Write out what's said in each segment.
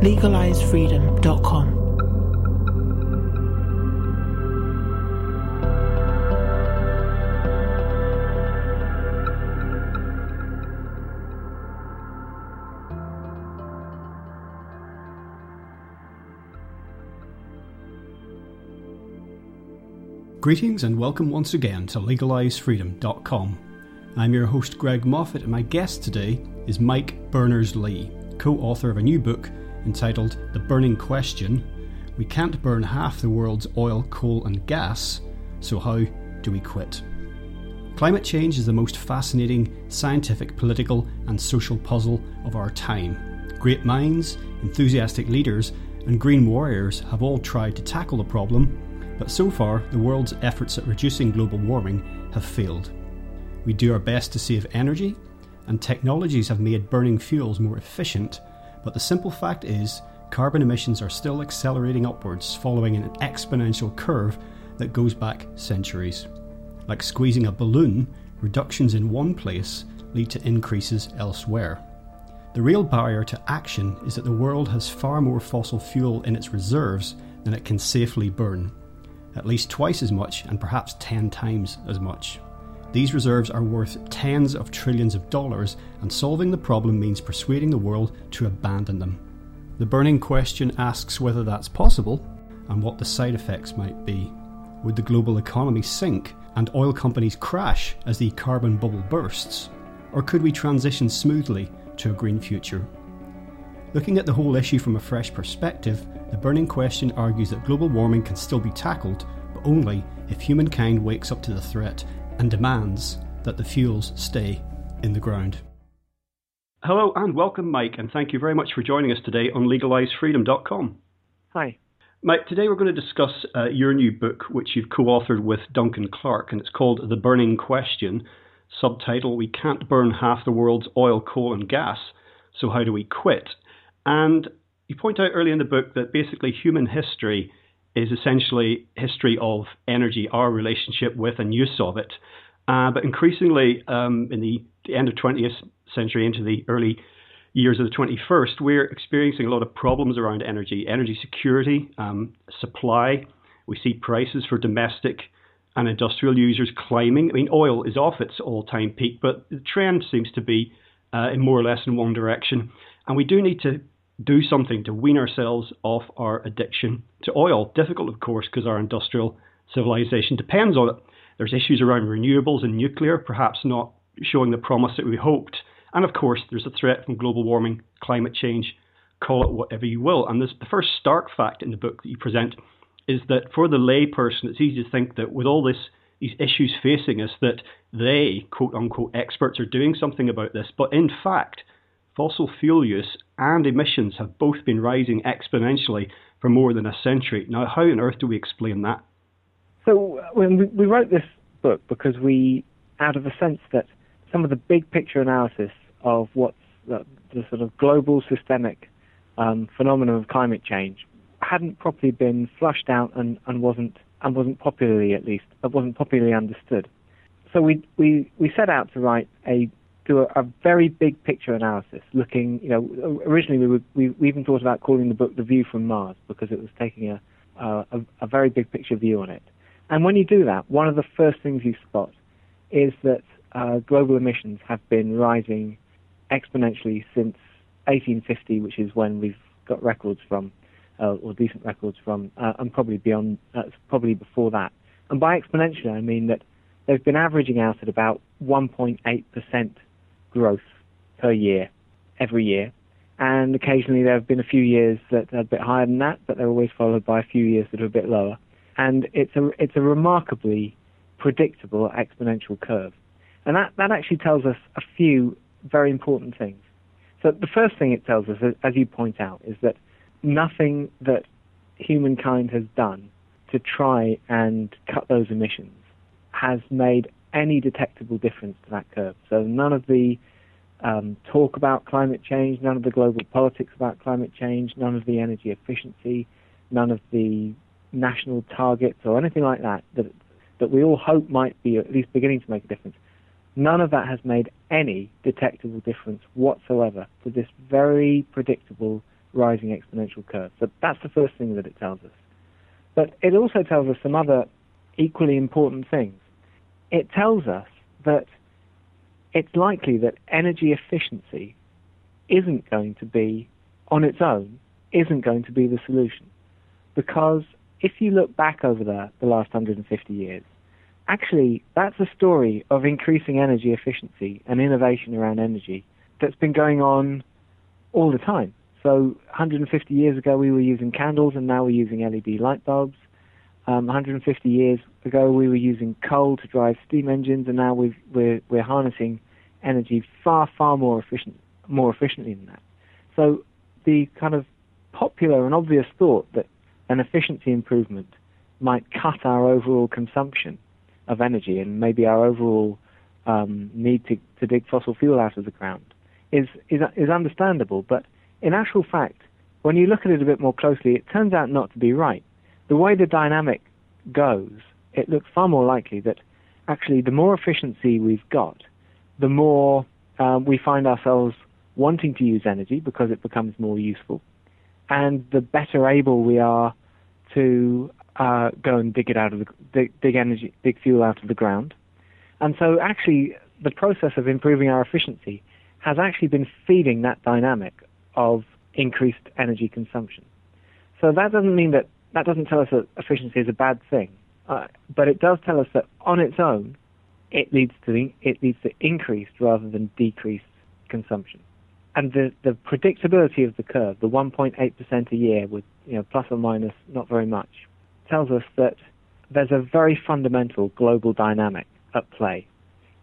LegalizeFreedom.com. Greetings and welcome once again to LegalizeFreedom.com. I'm your host Greg Moffat, and my guest today is Mike Berners-Lee, co-author of a new book entitled The Burning Question: We Can't Burn Half the World's Oil, Coal and Gas, So How Do We Quit? Climate change is the most fascinating scientific, political and social puzzle of our time. Great minds, enthusiastic leaders and green warriors have all tried to tackle the problem, but so far the world's efforts at reducing global warming have failed. We do our best to save energy, and technologies have made burning fuels more efficient, but the simple fact is, carbon emissions are still accelerating upwards, following an exponential curve that goes back centuries. Like squeezing a balloon, reductions in one place lead to increases elsewhere. The real barrier to action is that the world has far more fossil fuel in its reserves than it can safely burn. At least twice as much, and perhaps 10 times as much. These reserves are worth tens of trillions of dollars, and solving the problem means persuading the world to abandon them. The Burning Question asks whether that's possible and what the side effects might be. Would the global economy sink and oil companies crash as the carbon bubble bursts? Or could we transition smoothly to a green future? Looking at the whole issue from a fresh perspective, The Burning Question argues that global warming can still be tackled, but only if humankind wakes up to the threat and demands that the fuels stay in the ground. Hello and welcome, Mike, and thank you very much for joining us today on LegalizeFreedom.com. Hi. Mike, today we're going to discuss your new book, which you've co-authored with Duncan Clark, and it's called The Burning Question, subtitle, We Can't Burn Half the World's Oil, Coal and Gas, So How Do We Quit? And you point out early in the book that basically human history is essentially history of energy, our relationship with and use of it. But increasingly, in the end of 20th century into the early years of the 21st, we're experiencing a lot of problems around energy security, supply. We see prices for domestic and industrial users climbing. I mean, oil is off its all-time peak, but the trend seems to be in more or less in one direction. And we do need to do something to wean ourselves off our addiction to oil. Difficult, of course, because our industrial civilization depends on it. There's issues around renewables and nuclear, perhaps not showing the promise that we hoped. And of course, there's a threat from global warming, climate change, call it whatever you will. And this, the first stark fact in the book that you present is that for the layperson, it's easy to think that with all these issues facing us, that they, quote-unquote, experts are doing something about this. But in fact, fossil fuel use and emissions have both been rising exponentially for more than a century. Now, how on earth do we explain that? So when we wrote this book because we, out of a sense that some of the big picture analysis of what's the sort of global systemic phenomenon of climate change hadn't properly been flushed out and wasn't popularly, at least, wasn't popularly understood. So we set out to write a very big picture analysis, looking, originally we even thought about calling the book The View from Mars, because it was taking a very big picture view on it. And when you do that, one of the first things you spot is that global emissions have been rising exponentially since 1850, which is when we've got records from, or decent records from, and probably beyond, probably before that. And by exponentially, I mean that they've been averaging out at about 1.8% growth per year, every year. And occasionally there have been a few years that are a bit higher than that, but they're always followed by a few years that are a bit lower. And it's a remarkably predictable exponential curve. And that actually tells us a few very important things. So the first thing it tells us, as you point out, is that nothing that humankind has done to try and cut those emissions has made any detectable difference to that curve. So none of the talk about climate change, none of the global politics about climate change, none of the energy efficiency, none of the national targets or anything like that, that we all hope might be at least beginning to make a difference, none of that has made any detectable difference whatsoever to this very predictable rising exponential curve. So that's the first thing that it tells us. But it also tells us some other equally important things. It tells us that it's likely that energy efficiency isn't going to be, on its own, isn't going to be the solution. Because if you look back over the last 150 years, actually that's a story of increasing energy efficiency and innovation around energy that's been going on all the time. So 150 years ago we were using candles and now we're using LED light bulbs. 150 years ago we were using coal to drive steam engines and now we're harnessing energy far more efficiently than that. So the kind of popular and obvious thought that an efficiency improvement might cut our overall consumption of energy and maybe our overall need to dig fossil fuel out of the ground is understandable. But in actual fact, when you look at it a bit more closely, it turns out not to be right. The way the dynamic goes, it looks far more likely that actually the more efficiency we've got, the more we find ourselves wanting to use energy because it becomes more useful, and the better able we are to go and dig fuel out of the ground. And so actually the process of improving our efficiency has actually been feeding that dynamic of increased energy consumption. So that doesn't mean that doesn't tell us that efficiency is a bad thing, but it does tell us that on its own it leads to increased rather than decreased consumption. And the predictability of the curve, the 1.8% a year with, plus or minus not very much, tells us that there's a very fundamental global dynamic at play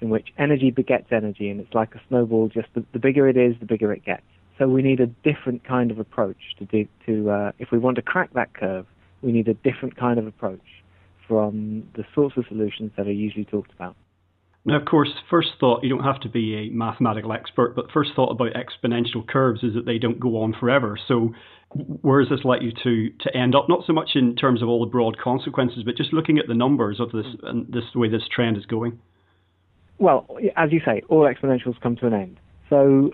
in which energy begets energy, and it's like a snowball, just the bigger it is, the bigger it gets. So we need a different kind of approach if we want to crack that curve, we need a different kind of approach from the sorts of solutions that are usually talked about. Now, of course, first thought, you don't have to be a mathematical expert, but first thought about exponential curves is that they don't go on forever. So where is this likely to end up? Not so much in terms of all the broad consequences, but just looking at the numbers of this and this way this trend is going. Well, as you say, all exponentials come to an end. So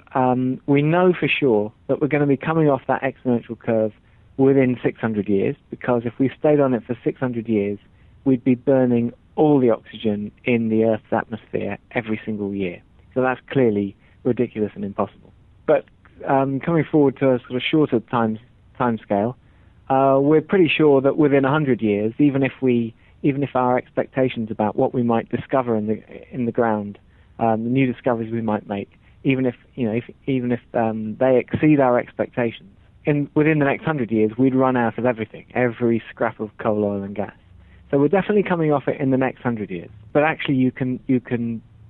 we know for sure that we're going to be coming off that exponential curve within 600 years, because if we stayed on it for 600 years, we'd be burning all the oxygen in the Earth's atmosphere every single year. So that's clearly ridiculous and impossible. But coming forward to a sort of shorter timescale, we're pretty sure that within 100 years, even if our expectations about what we might discover in the ground, the new discoveries we might make, even if they exceed our expectations, within the next 100 years, we'd run out of everything, every scrap of coal, oil, and gas. So we're definitely coming off it in the next 100 years. But actually, you can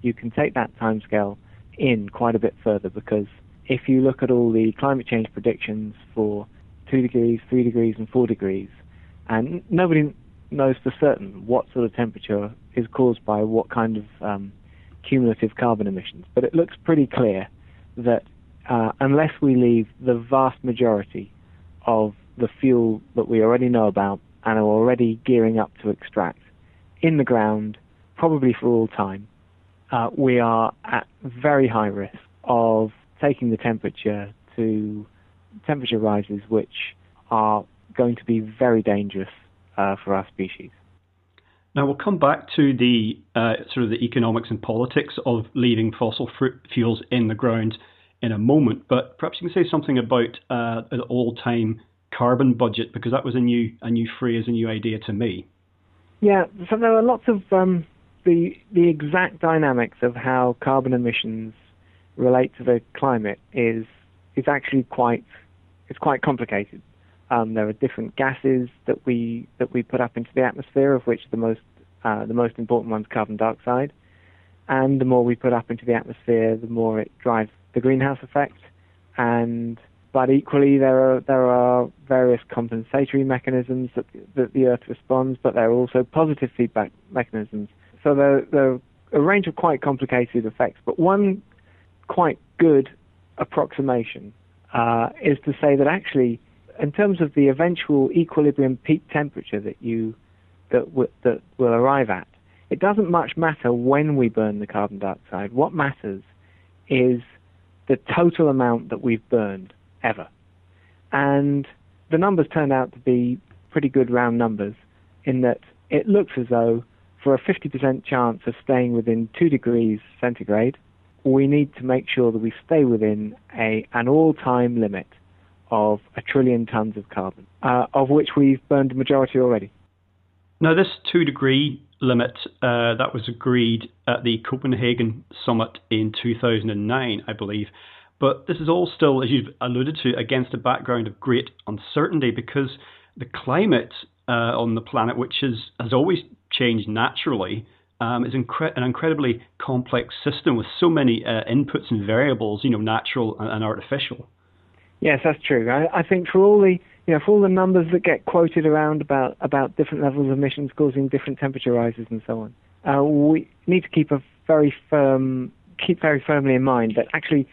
take that timescale in quite a bit further, because if you look at all the climate change predictions for 2 degrees, 3 degrees, and 4 degrees, and nobody knows for certain what sort of temperature is caused by what kind of cumulative carbon emissions. But it looks pretty clear that unless we leave the vast majority of the fuel that we already know about and are already gearing up to extract in the ground, probably for all time, we are at very high risk of taking the temperature to temperature rises which are going to be very dangerous for our species. Now, we'll come back to the sort of the economics and politics of leaving fossil fuels in the ground in a moment, but perhaps you can say something about an all-time carbon budget, because that was a new phrase, a new idea to me. Yeah, so there are lots of the exact dynamics of how carbon emissions relate to the climate is actually quite complicated. There are different gases that we put up into the atmosphere, of which the most important one's carbon dioxide. And the more we put up into the atmosphere, the more it drives the greenhouse effect, and But equally, there are various compensatory mechanisms that the Earth responds, but there are also positive feedback mechanisms. So there are a range of quite complicated effects. But one quite good approximation is to say that actually, in terms of the eventual equilibrium peak temperature that we'll arrive at, it doesn't much matter when we burn the carbon dioxide. What matters is the total amount that we've burned ever. And the numbers turned out to be pretty good round numbers, in that it looks as though for a 50% chance of staying within 2 degrees centigrade, we need to make sure that we stay within an all-time limit of 1 trillion tons of carbon, of which we've burned the majority already. Now, this 2-degree limit that was agreed at the Copenhagen summit in 2009, I believe. But this is all still, as you've alluded to, against a background of great uncertainty, because the climate on the planet, which has always changed naturally, is an incredibly complex system with so many inputs and variables, natural and artificial. Yes, that's true. I think for all the numbers that get quoted around about different levels of emissions causing different temperature rises and so on, we need to keep very firmly in mind that actually,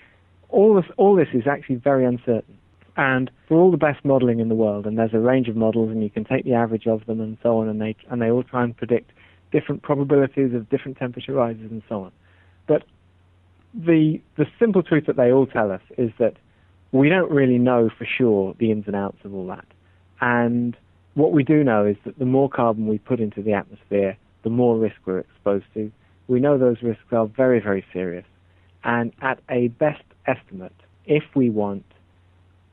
all this is actually very uncertain. And for all the best modelling in the world, and there's a range of models, and you can take the average of them and so on, and they all try and predict different probabilities of different temperature rises and so on. But the simple truth that they all tell us is that we don't really know for sure the ins and outs of all that. And what we do know is that the more carbon we put into the atmosphere, the more risk we're exposed to. We know those risks are very, very serious. And at a best estimate, if we want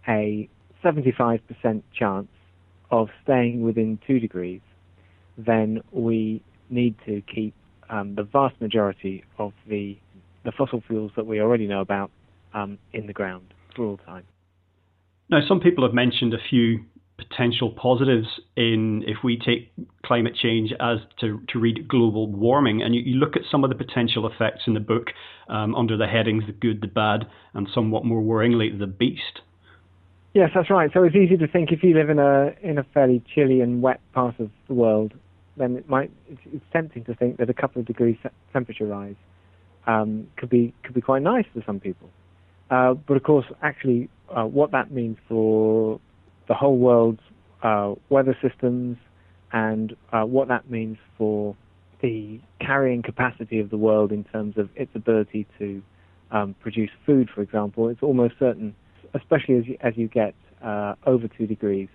a 75% chance of staying within 2 degrees, then we need to keep the vast majority of the fossil fuels that we already know about in the ground for all time. Now, some people have mentioned a few potential positives if we take climate change as to read global warming, and you look at some of the potential effects in the book under the headings the good, the bad, and somewhat more worryingly the beast. Yes, that's right. So it's easy to think if you live in a fairly chilly and wet part of the world, then it's tempting to think that a couple of degrees temperature rise could be quite nice for some people. But of course, actually, what that means for the whole world's weather systems, and what that means for the carrying capacity of the world in terms of its ability to produce food, for example, it's almost certain, especially as you get over 2 degrees,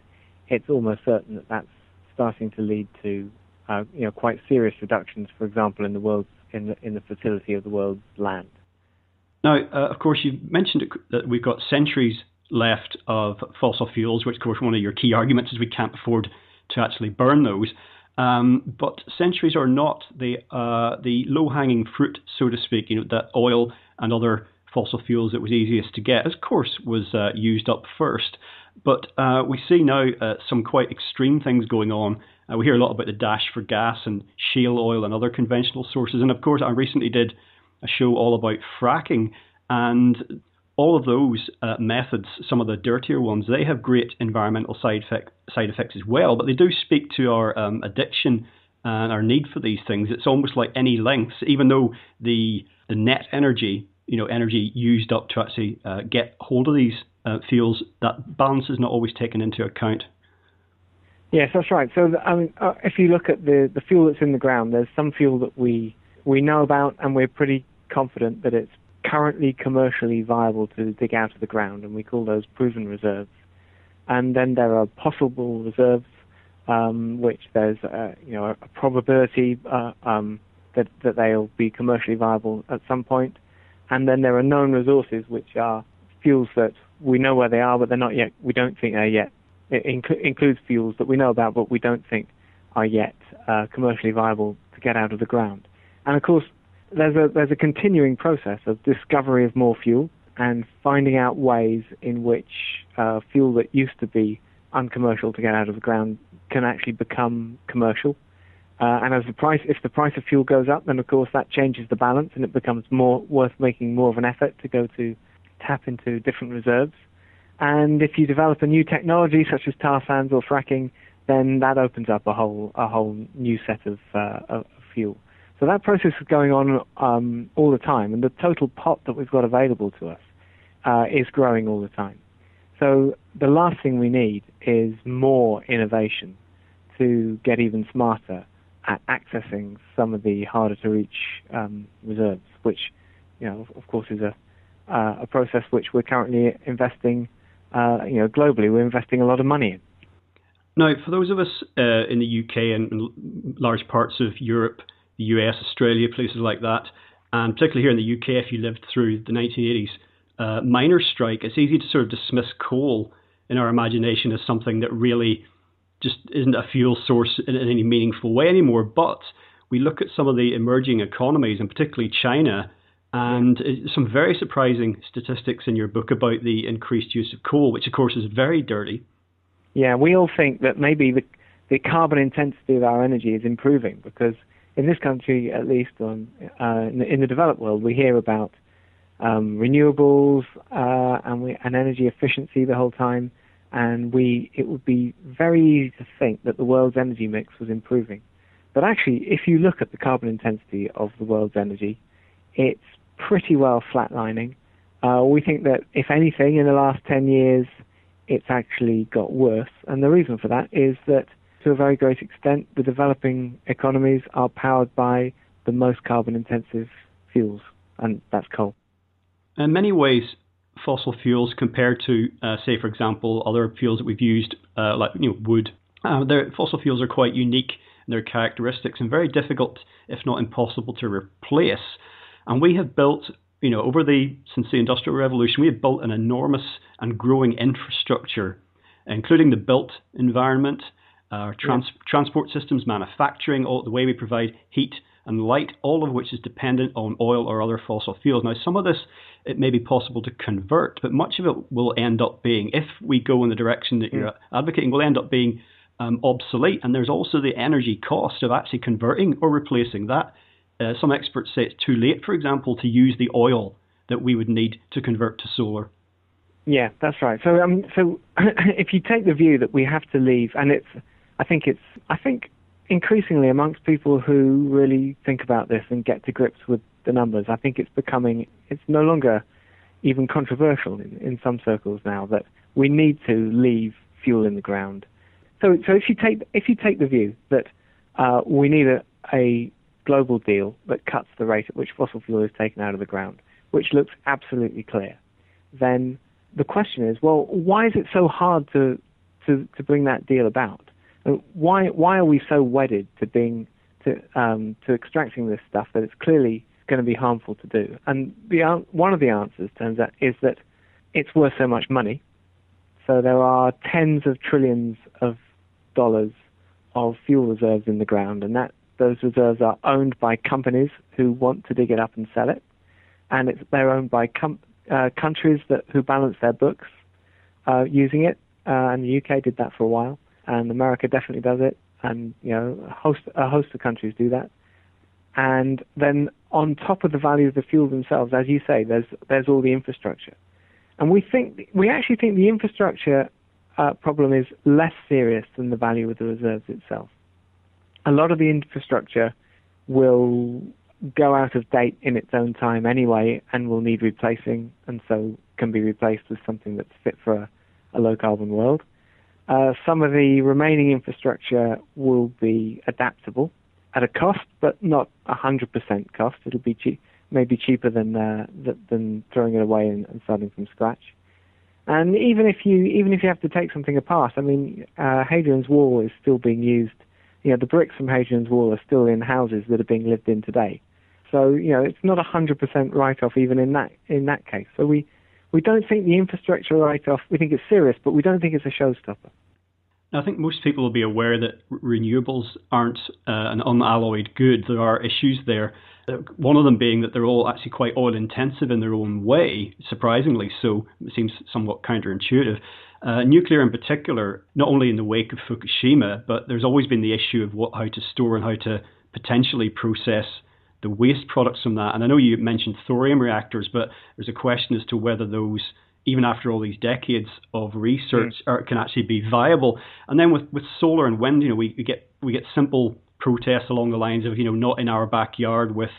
it's almost certain that that's starting to lead to quite serious reductions, for example, in the world's in the fertility of the world's land. Now, of course, you mentioned that we've got centuries left of fossil fuels, which, of course, one of your key arguments is we can't afford to actually burn those. But centuries are not the low-hanging fruit, so to speak. That oil and other fossil fuels that was easiest to get, of course, was used up first. But we see now some quite extreme things going on. We hear a lot about the dash for gas and shale oil and other conventional sources. And, of course, I recently did a show all about fracking, and all of those methods, some of the dirtier ones, they have great environmental side effects as well, but they do speak to our addiction and our need for these things. It's almost like any lengths, even though the net energy, energy used up to actually get hold of these fuels, that balance is not always taken into account. Yes, that's right. So if you look at the fuel that's in the ground, there's some fuel that we know about and we're pretty confident that it's currently commercially viable to dig out of the ground, and we call those proven reserves. And then there are possible reserves, which there's a probability that they'll be commercially viable at some point. And then there are known resources, which are fuels that we know where they are, but they're not yet. We don't think they're yet. It includes fuels that we know about, but we don't think are yet commercially viable to get out of the ground. And of course, there's a continuing process of discovery of more fuel and finding out ways in which fuel that used to be uncommercial to get out of the ground can actually become commercial. And as if the price of fuel goes up, then of course that changes the balance, and it becomes more worth making more of an effort to tap into different reserves. And if you develop a new technology such as tar sands or fracking, then that opens up a whole new set of fuel. So that process is going on all the time, and the total pot that we've got available to us is growing all the time. So the last thing we need is more innovation to get even smarter at accessing some of the harder-to-reach reserves, which, you know, of course, is a process which we're currently investing, you know, globally. We're investing a lot of money in. Now, for those of us in the UK and large parts of Europe, the US, Australia, places like that, and particularly here in the UK, if you lived through the 1980s, miners' strike, it's easy to sort of dismiss coal in our imagination as something that really just isn't a fuel source in any meaningful way anymore. But we look at some of the emerging economies, and particularly China, and some very surprising statistics in your book about the increased use of coal, which of course is very dirty. Yeah, we all think that maybe the carbon intensity of our energy is improving, because in this country, at least, in the developed world, we hear about renewables and energy efficiency the whole time, and it would be very easy to think that the world's energy mix was improving. But actually, if you look at the carbon intensity of the world's energy, it's pretty well flatlining. We think that, if anything, in the last 10 years, it's actually got worse. And the reason for that is that, to a very great extent, the developing economies are powered by the most carbon-intensive fuels, and that's coal. In many ways, fossil fuels compared to, say, for example, other fuels that we've used, like wood, fossil fuels are quite unique in their characteristics and very difficult, if not impossible, to replace. And we have built, since the Industrial Revolution, we have built an enormous and growing infrastructure, including the built environment, our transport systems, manufacturing, the way we provide heat and light, all of which is dependent on oil or other fossil fuels. Now, some of this, it may be possible to convert, but much of it will end up being, if we go in the direction that you're advocating, will end up being obsolete. And there's also the energy cost of actually converting or replacing that. Some experts say it's too late, for example, to use the oil that we would need to convert to solar. Yeah, that's right. So, if you take the view that we have to leave, and I think increasingly amongst people who really think about this and get to grips with the numbers, I think it's no longer even controversial in some circles now that we need to leave fuel in the ground. So if you take the view that we need a global deal that cuts the rate at which fossil fuel is taken out of the ground, which looks absolutely clear, then the question is, well, why is it so hard to bring that deal about? Why are we so wedded to extracting this stuff that it's clearly going to be harmful to do? And one of the answers turns out is that it's worth so much money. So there are tens of trillions of dollars of fuel reserves in the ground, and those reserves are owned by companies who want to dig it up and sell it, and they're owned by countries who balance their books using it. And the UK did that for a while, and America definitely does it, and a host of countries do that. And then on top of the value of the fuel themselves, as you say, there's all the infrastructure, and we actually think the infrastructure problem is less serious than the value of the reserves itself. A lot of the infrastructure will go out of date in its own time anyway and will need replacing, and so can be replaced with something that's fit for a low-carbon world. Some of the remaining infrastructure will be adaptable at a cost, but not 100% cost. It'll be maybe cheaper than throwing it away and starting from scratch. And even if you have to take something apart, I mean, Hadrian's Wall is still being used. The bricks from Hadrian's Wall are still in houses that are being lived in today. So, it's not 100% write-off even in that case. So we don't think the infrastructure write-off, we think it's serious, but we don't think it's a showstopper. I think most people will be aware that renewables aren't an unalloyed good. There are issues there, one of them being that they're all actually quite oil-intensive in their own way, surprisingly so. It seems somewhat counterintuitive. Nuclear in particular, not only in the wake of Fukushima, but there's always been the issue of how to store and how to potentially process the waste products from that. And I know you mentioned thorium reactors, but there's a question as to whether those even after all these decades of research, can actually be viable. And then with solar and wind, you know, we get simple protests along the lines of, you know, not in our backyard with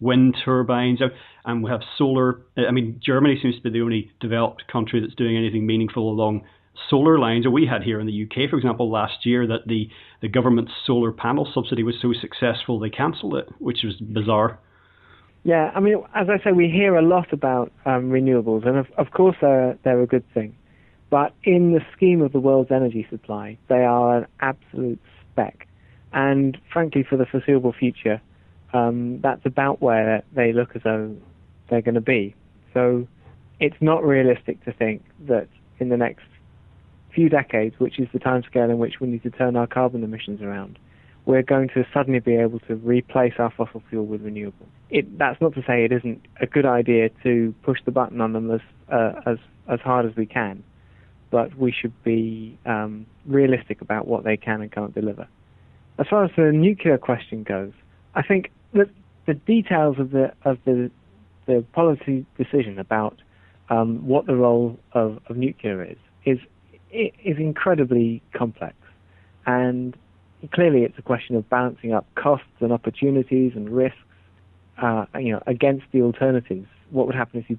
wind turbines, and we have solar. I mean, Germany seems to be the only developed country that's doing anything meaningful along solar lines. Or we had here in the UK, for example, last year that the government's solar panel subsidy was so successful they cancelled it, which was bizarre. Yeah, I mean, as I say, we hear a lot about renewables, and of course they're a good thing. But in the scheme of the world's energy supply, they are an absolute speck. And frankly, for the foreseeable future, that's about where they look as though they're going to be. So it's not realistic to think that in the next few decades, which is the timescale in which we need to turn our carbon emissions around, we're going to suddenly be able to replace our fossil fuel with renewable. That's not to say it isn't a good idea to push the button on them as hard as we can, but we should be realistic about what they can and can't deliver. As far as the nuclear question goes, I think that the details of the policy decision about what the role of nuclear is incredibly complex, and clearly it's a question of balancing up costs and opportunities and risks, you know, against the alternatives. What would happen if you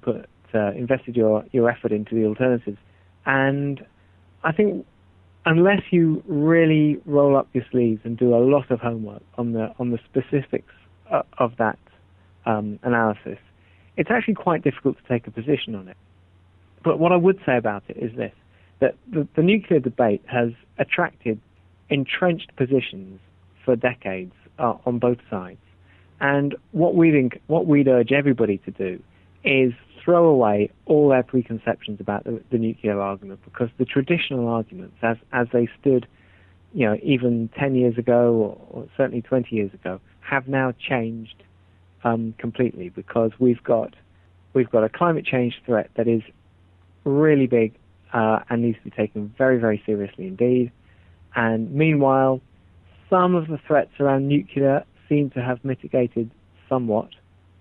invested your effort into the alternatives? And I think, unless you really roll up your sleeves and do a lot of homework on the specifics of that analysis, it's actually quite difficult to take a position on it. But what I would say about it is this, that the nuclear debate has attracted entrenched positions for decades on both sides. And what we'd urge everybody to do is throw away all their preconceptions about the nuclear argument, because the traditional arguments, as they stood, you know, even 10 years ago or certainly 20 years ago, have now changed completely, because we've got a climate change threat that is really big and needs to be taken very, very seriously indeed. And meanwhile, some of the threats around nuclear seem to have mitigated somewhat.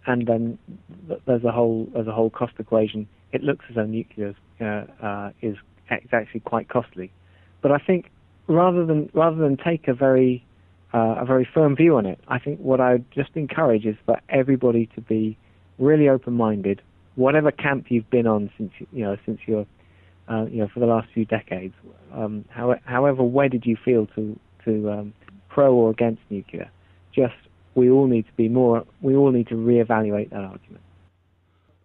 And then there's a whole cost equation. It looks as though nuclear is actually quite costly. But I think rather than take a very firm view on it, I think what I would just encourage is for everybody to be really open-minded, whatever camp you've been on since for the last few decades. However wedded you feel to pro or against nuclear, just. We all need to reevaluate that argument.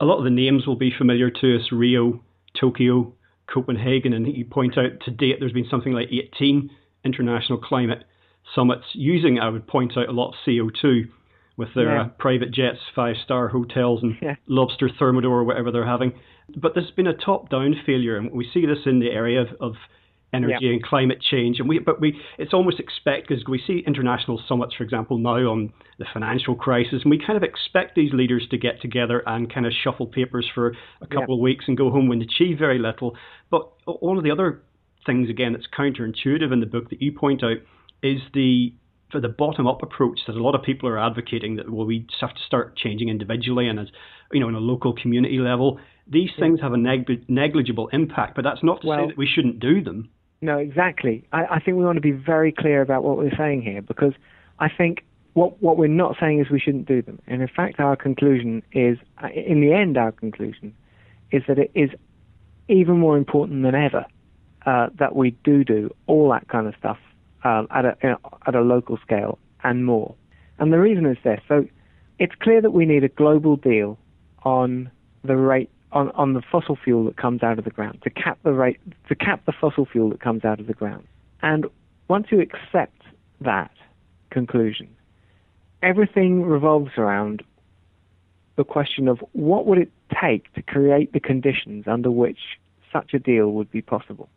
A lot of the names will be familiar to us: Rio, Tokyo, Copenhagen, and you point out to date there's been something like 18 international climate summits using, I would point out, a lot of CO2 with their private jets, 5-star hotels, and lobster thermidor or whatever they're having. But there's been a top-down failure, and we see this in the area of energy and climate change, and it's almost expected, because we see international summits, for example, now on the financial crisis, and we kind of expect these leaders to get together and kind of shuffle papers for a couple of weeks and go home and achieve very little. But one of the other things, again, that's counterintuitive in the book that you point out is the bottom-up approach that a lot of people are advocating, that, well, we have to start changing individually and, as you know, on a local community level. These things have a negligible impact, but that's not to say that we shouldn't do them. No, exactly. I think we want to be very clear about what we're saying here, because I think what we're not saying is we shouldn't do them. And in fact, our conclusion is that it is even more important than ever that we do all that kind of stuff at a local scale and more. And the reason is this. So it's clear that we need a global deal on the rate on the fossil fuel that comes out of the ground, to cap the fossil fuel that comes out of the ground. And once you accept that conclusion, everything revolves around the question of what would it take to create the conditions under which such a deal would be possible.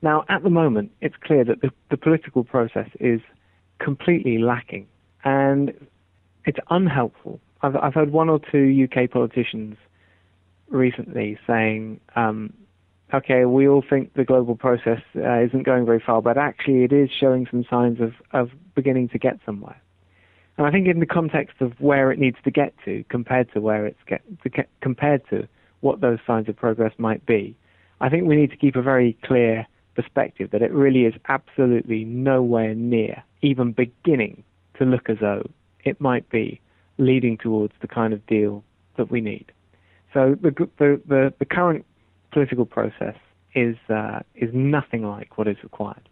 Now, at the moment, it's clear that the political process is completely lacking, and it's unhelpful. I've heard one or two UK politicians recently saying, okay, we all think the global process isn't going very far, but actually it is showing some signs of beginning to get somewhere. And I think in the context of where it needs to get to compared to what those signs of progress might be, I think we need to keep a very clear perspective that it really is absolutely nowhere near even beginning to look as though it might be leading towards the kind of deal that we need. So the current political process is nothing like what is required.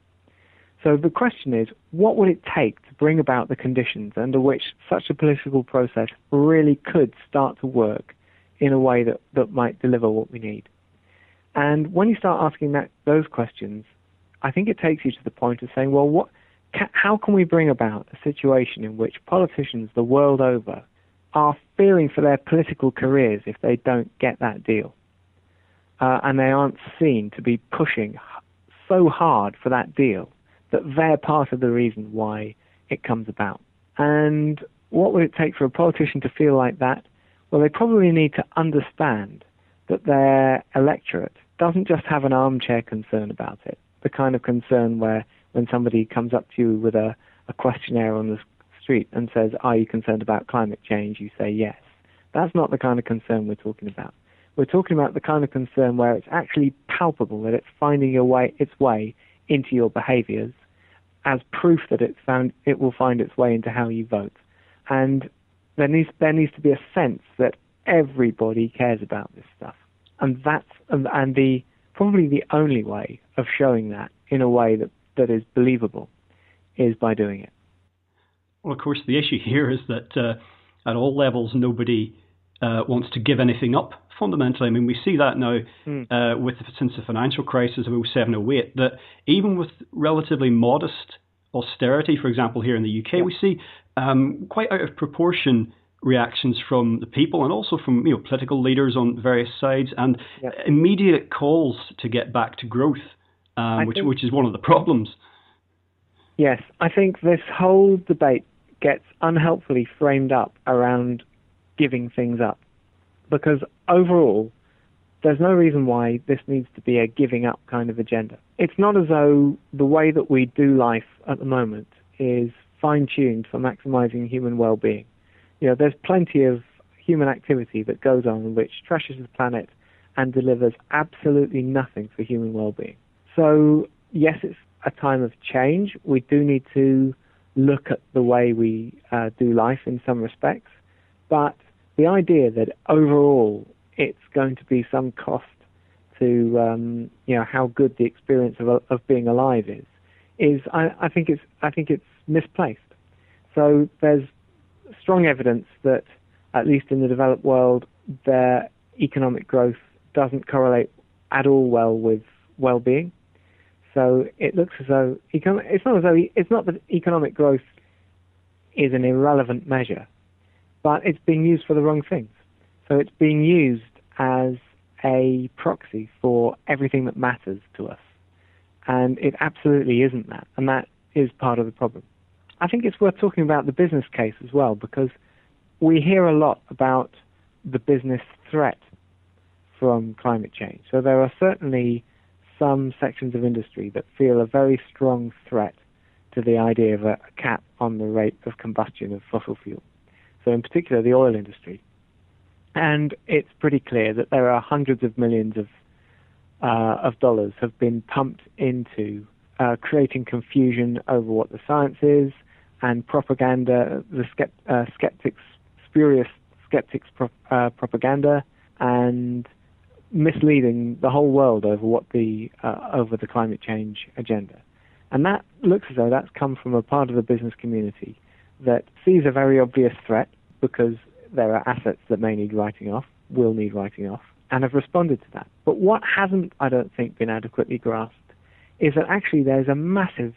So the question is, what would it take to bring about the conditions under which such a political process really could start to work in a way that might deliver what we need? And when you start asking those questions, I think it takes you to the point of saying, well, how can we bring about a situation in which politicians the world over are fearing for their political careers if they don't get that deal? And they aren't seen to be pushing so hard for that deal that they're part of the reason why it comes about. And what would it take for a politician to feel like that? Well, they probably need to understand that their electorate doesn't just have an armchair concern about it, the kind of concern where when somebody comes up to you with a questionnaire on the street and says, are you concerned about climate change? You say yes. That's not the kind of concern we're talking about. We're talking about the kind of concern where it's actually palpable that it's finding its way into your behaviors as proof that it will find its way into how you vote. And there needs to be a sense that everybody cares about this stuff. And that's probably the only way of showing that in a way that is believable is by doing it. Well, of course, the issue here is that at all levels, nobody wants to give anything up fundamentally. I mean, we see that now since the financial crisis of 2007-08, that even with relatively modest austerity, for example, here in the UK, we see quite out of proportion reactions from the people and also from political leaders on various sides and immediate calls to get back to growth, which is one of the problems. Yes, I think this whole debate gets unhelpfully framed up around giving things up, because overall there's no reason why this needs to be a giving up kind of agenda. It's not as though the way that we do life at the moment is fine-tuned for maximizing human well-being. There's plenty of human activity that goes on which trashes the planet and delivers absolutely nothing for human well-being. So yes, it's a time of change. We do need to look at the way we do life in some respects, but the idea that overall it's going to be some cost to how good the experience of being alive is I think it's misplaced. So there's strong evidence that at least in the developed world, their economic growth doesn't correlate at all well with well-being. So it looks as though it's not that economic growth is an irrelevant measure, but it's being used for the wrong things. So it's being used as a proxy for everything that matters to us. And it absolutely isn't that. And that is part of the problem. I think it's worth talking about the business case as well, because we hear a lot about the business threat from climate change. So there are certainly some sections of industry that feel a very strong threat to the idea of a cap on the rate of combustion of fossil fuels. So in particular, the oil industry. And it's pretty clear that there are hundreds of millions of dollars have been pumped into creating confusion over what the science is and propaganda, the spurious skeptics propaganda, and misleading the whole world over over the climate change agenda. And that looks as though that's come from a part of the business community that sees a very obvious threat because there are assets that will need writing off, and have responded to that. But what hasn't, I don't think, been adequately grasped is that actually there's a massive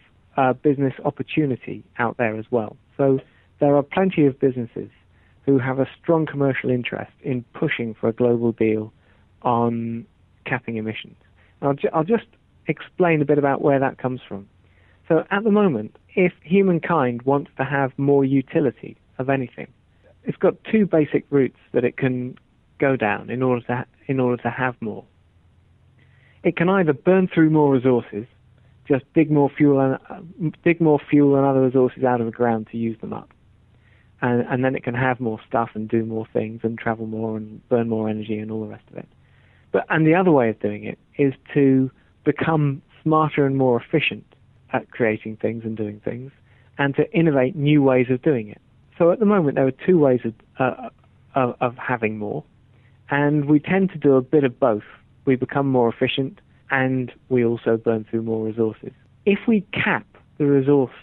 business opportunity out there as well. So there are plenty of businesses who have a strong commercial interest in pushing for a global deal on capping emissions. I'll just explain a bit about where that comes from. So at the moment, if humankind wants to have more utility of anything, it's got two basic routes that it can go down in order to have more. It can either burn through more resources, just dig more fuel and other resources out of the ground to use them up, and then it can have more stuff and do more things and travel more and burn more energy and all the rest of it. And the other way of doing it is to become smarter and more efficient at creating things and doing things, and to innovate new ways of doing it. So at the moment, there are two ways of having more, and we tend to do a bit of both. We become more efficient, and we also burn through more resources. If we cap the resource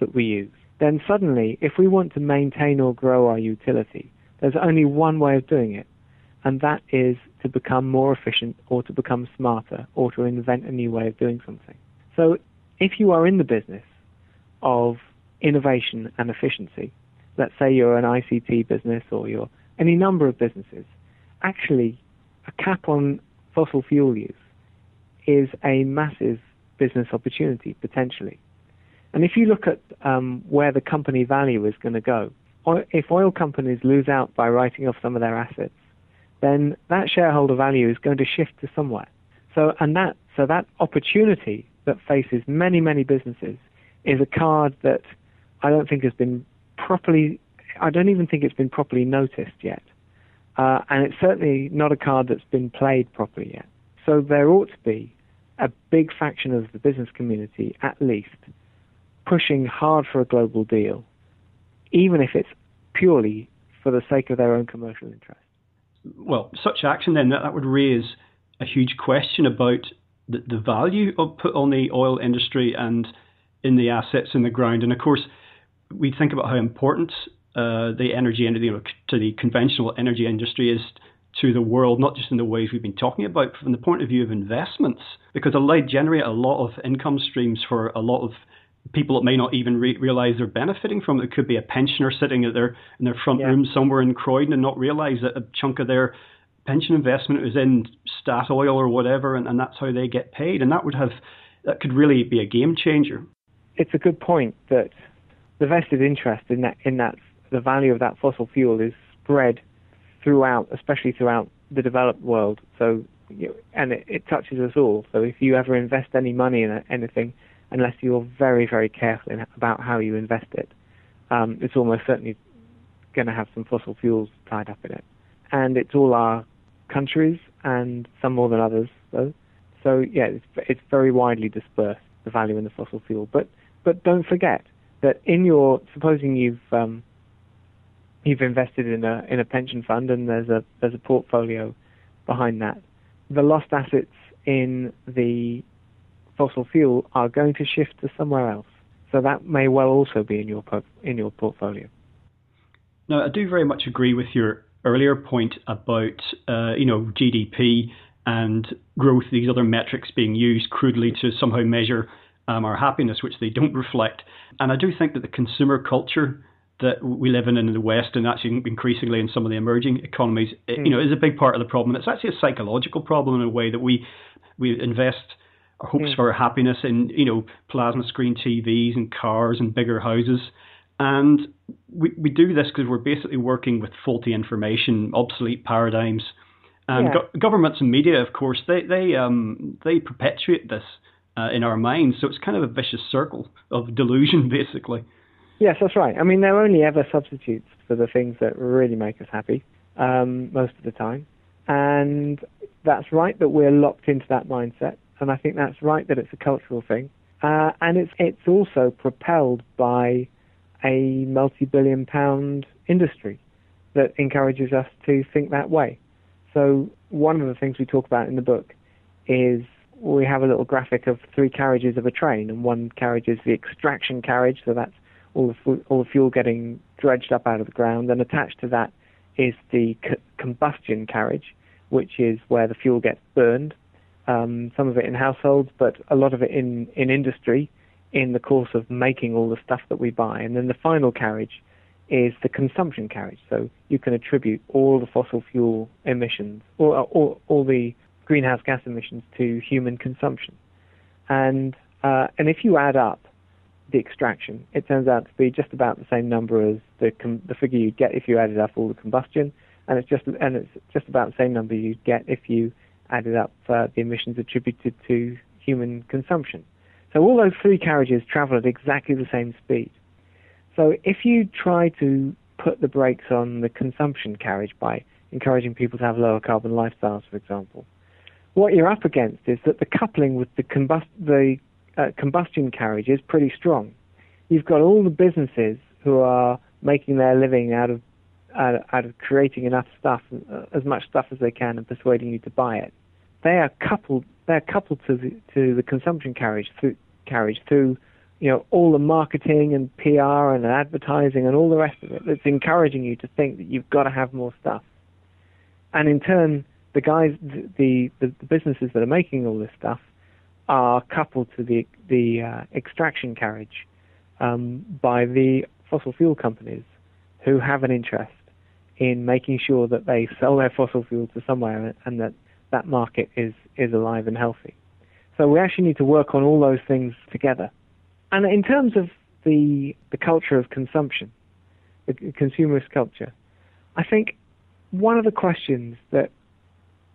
that we use, then suddenly, if we want to maintain or grow our utility, there's only one way of doing it, and that is to become more efficient or to become smarter or to invent a new way of doing something. So if you are in the business of innovation and efficiency, let's say you're an ICT business or you're any number of businesses, actually a cap on fossil fuel use is a massive business opportunity potentially. And if you look at where the company value is going to go, if oil companies lose out by writing off some of their assets, then that shareholder value is going to shift to somewhere. So that opportunity that faces many, many businesses is a card that I don't think has been properly, I don't even think it's been properly noticed yet. And it's certainly not a card that's been played properly yet. So there ought to be a big faction of the business community, at least, pushing hard for a global deal, even if it's purely for the sake of their own commercial interest. Well, such action then, that would raise a huge question about the value put on the oil industry and in the assets in the ground. And of course, we think about how important the energy and to the conventional energy industry is to the world, not just in the ways we've been talking about, but from the point of view of investments, because they generate a lot of income streams for a lot of people that may not even realize they're benefiting from it. It could be a pensioner sitting at in their front room somewhere in Croydon and not realize that a chunk of their pension investment is in Statoil or whatever, and that's how they get paid. And that could really be a game changer. It's a good point that the vested interest in that the value of that fossil fuel is spread throughout, especially throughout the developed world. So, and it touches us all. So if you ever invest any money in anything, unless you're very, very careful about how you invest it, it's almost certainly going to have some fossil fuels tied up in it. And it's all our countries, and some more than others, though. So yeah, it's very widely dispersed, the value in the fossil fuel. But don't forget that supposing you've invested in a pension fund, and there's a portfolio behind that, the lost assets in the fossil fuel are going to shift to somewhere else. So that may well also be in your portfolio. Now, I do very much agree with your earlier point about GDP and growth, these other metrics being used crudely to somehow measure our happiness, which they don't reflect. And I do think that the consumer culture that we live in the West, and actually increasingly in some of the emerging economies, is a big part of the problem. It's actually a psychological problem in a way that we invest our hopes for happiness in plasma screen TVs and cars and bigger houses. And we do this because we're basically working with faulty information, obsolete paradigms. And governments and media, of course, they perpetuate this in our minds. So it's kind of a vicious circle of delusion, basically. Yes, that's right. I mean, they're only ever substitutes for the things that really make us happy most of the time. And that's right that we're locked into that mindset. And I think that's right that it's a cultural thing. And it's also propelled by a multi-billion-pound industry that encourages us to think that way. So one of the things we talk about in the book is we have a little graphic of three carriages of a train, and one carriage is the extraction carriage, so that's all the fuel getting dredged up out of the ground, and attached to that is the combustion carriage, which is where the fuel gets burned, some of it in households, but a lot of it in industry, in the course of making all the stuff that we buy. And then the final carriage is the consumption carriage. So you can attribute all the fossil fuel emissions, or all the greenhouse gas emissions, to human consumption. And if you add up the extraction, it turns out to be just about the same number as the figure you'd get if you added up all the combustion, and it's just about the same number you'd get if you added up the emissions attributed to human consumption. So all those three carriages travel at exactly the same speed. So if you try to put the brakes on the consumption carriage by encouraging people to have lower carbon lifestyles, for example, what you're up against is that the coupling with the combustion carriage is pretty strong. You've got all the businesses who are making their living out of creating enough stuff, as much stuff as they can, and persuading you to buy it. They are coupled. They're coupled to the consumption carriage through, you know, all the marketing and PR and advertising and all the rest of it. That's encouraging you to think that you've got to have more stuff. And in turn, the guys, the businesses that are making all this stuff, are coupled to the extraction carriage by the fossil fuel companies, who have an interest in making sure that they sell their fossil fuel to somewhere, and that market is alive and healthy. So we actually need to work on all those things together. And in terms of the culture of consumption, the consumerist culture, I think one of the questions that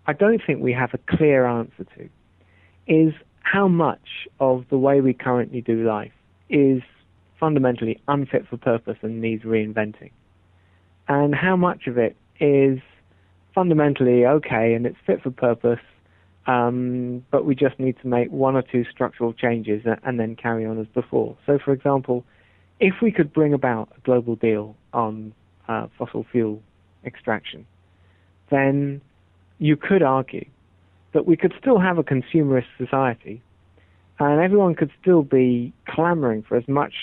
I don't think we have a clear answer to is how much of the way we currently do life is fundamentally unfit for purpose and needs reinventing, and how much of it is fundamentally okay and it's fit for purpose, but we just need to make one or two structural changes and then carry on as before. So, for example, if we could bring about a global deal on fossil fuel extraction, then you could argue that we could still have a consumerist society, and everyone could still be clamoring for as much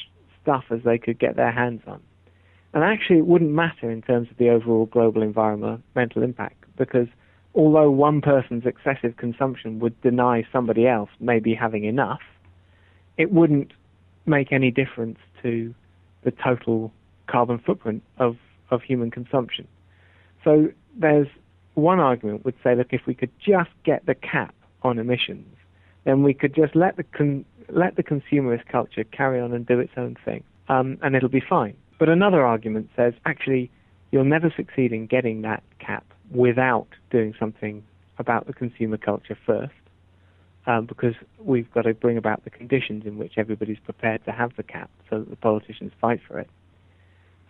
stuff as they could get their hands on. And actually, it wouldn't matter in terms of the overall global environmental impact, because although one person's excessive consumption would deny somebody else maybe having enough, it wouldn't make any difference to the total carbon footprint of human consumption. So there's one argument would say, look, if we could just get the cap on emissions, then we could just let the consumerist culture carry on and do its own thing, and it'll be fine. But another argument says, actually, you'll never succeed in getting that cap without doing something about the consumer culture first, because we've got to bring about the conditions in which everybody's prepared to have the cap so that the politicians fight for it.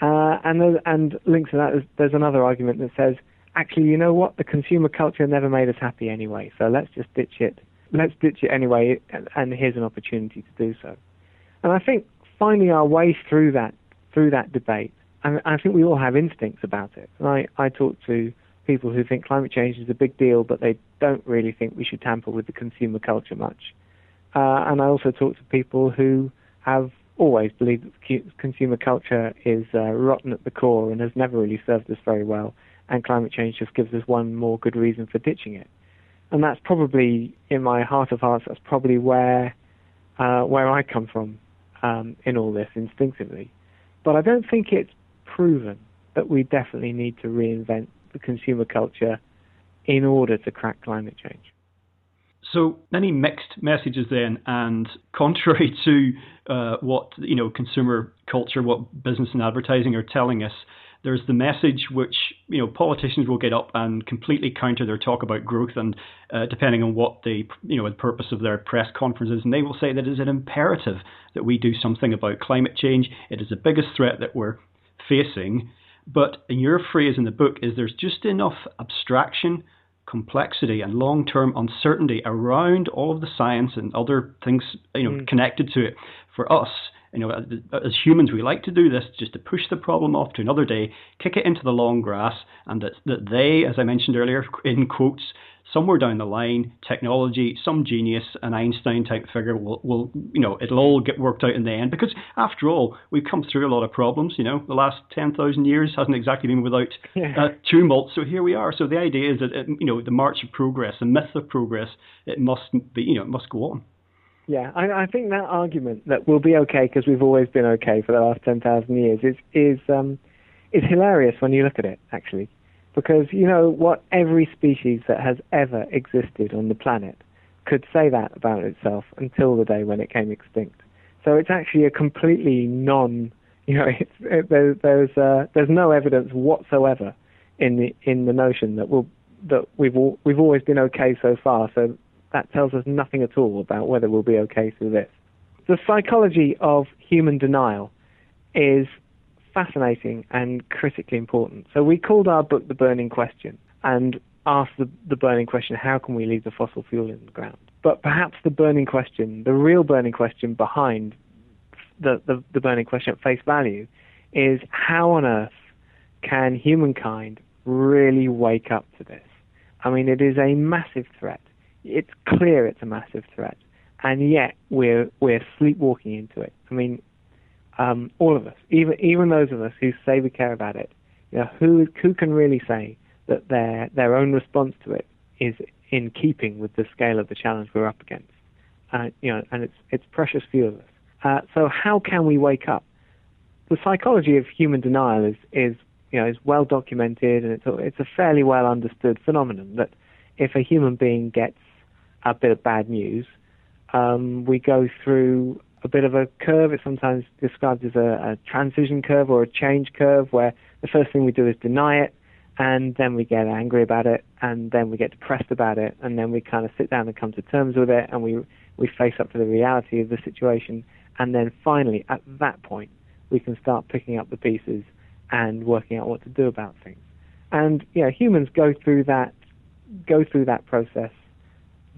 And linked to that, there's another argument that says, actually, you know what? The consumer culture never made us happy anyway, so let's just ditch it. Let's ditch it anyway, and here's an opportunity to do so. And I think finding our way through that debate, I think we all have instincts about it. And I talk to people who think climate change is a big deal, but they don't really think we should tamper with the consumer culture much. And I also talk to people who have always believed that consumer culture is rotten at the core and has never really served us very well, and climate change just gives us one more good reason for ditching it. And that's probably, in my heart of hearts, that's probably where I come from in all this instinctively. But I don't think it's proven that we definitely need to reinvent the consumer culture in order to crack climate change. So many mixed messages then, and contrary to what consumer culture, what business and advertising are telling us, there's the message which politicians will get up and completely counter their talk about growth, and depending on what the the purpose of their press conferences, and they will say that it is an imperative that we do something about climate change. It is the biggest threat that we're facing. But in your phrase in the book is there's just enough abstraction, complexity, and long-term uncertainty around all of the science and other things connected to it for us. As humans, we like to do this just to push the problem off to another day, kick it into the long grass, and that they, as I mentioned earlier, in quotes, somewhere down the line, technology, some genius, an Einstein-type figure will it'll all get worked out in the end. Because after all, we've come through a lot of problems. The last 10,000 years hasn't exactly been without tumult. So here we are. So the idea is that the march of progress, the myth of progress, it must be, it must go on. Yeah, I think that argument that we'll be okay because we've always been okay for the last 10,000 years is hilarious when you look at it, actually, because what every species that has ever existed on the planet could say that about itself until the day when it came extinct. So it's actually a completely there's no evidence whatsoever in the notion that we've always been okay so far. So that tells us nothing at all about whether we'll be okay through this. The psychology of human denial is fascinating and critically important. So we called our book The Burning Question, and ask the burning question, how can we leave the fossil fuel in the ground? But perhaps the burning question, the real burning question behind the burning question at face value is, how on earth can humankind really wake up to this? I mean, it is a massive threat. It's clear it's a massive threat, and yet we're sleepwalking into it. I mean, all of us, even those of us who say we care about it, you know, who can really say that their own response to it is in keeping with the scale of the challenge we're up against? You know, and it's precious few of us. So how can we wake up? The psychology of human denial is well documented, and it's a fairly well understood phenomenon that if a human being gets a bit of bad news, we go through a bit of a curve. It's sometimes described as a transition curve or a change curve, where the first thing we do is deny it, and then we get angry about it, and then we get depressed about it, and then we kind of sit down and come to terms with it, and we face up to the reality of the situation, and then finally, at that point, we can start picking up the pieces and working out what to do about things. And you know, humans go through that process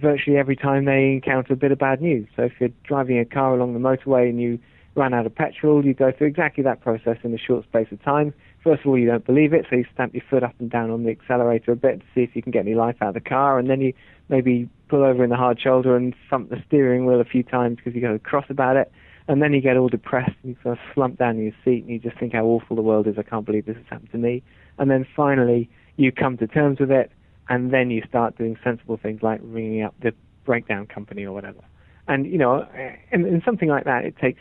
virtually every time they encounter a bit of bad news. So if you're driving a car along the motorway and you run out of petrol, you go through exactly that process in a short space of time. First of all, you don't believe it, so you stamp your foot up and down on the accelerator a bit to see if you can get any life out of the car, and then you maybe pull over in the hard shoulder and thump the steering wheel a few times because you go cross about it, and then you get all depressed and you sort of slump down in your seat and you just think how awful the world is, I can't believe this has happened to me. And then finally, you come to terms with it, and then you start doing sensible things like ringing up the breakdown company or whatever. And, you know, in something like that, it takes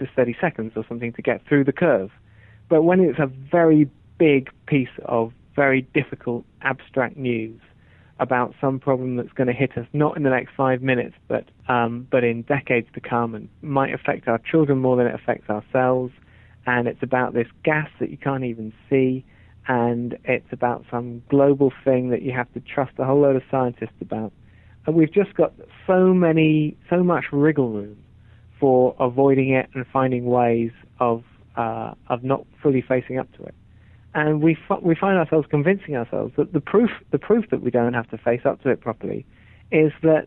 us 30 seconds or something to get through the curve. But when it's a very big piece of very difficult, abstract news about some problem that's going to hit us, not in the next 5 minutes, but in decades to come, and might affect our children more than it affects ourselves, and it's about this gas that you can't even see, and it's about some global thing that you have to trust a whole load of scientists about. And we've just got so much wriggle room for avoiding it and finding ways of not fully facing up to it. And we find ourselves convincing ourselves that the proof that we don't have to face up to it properly is that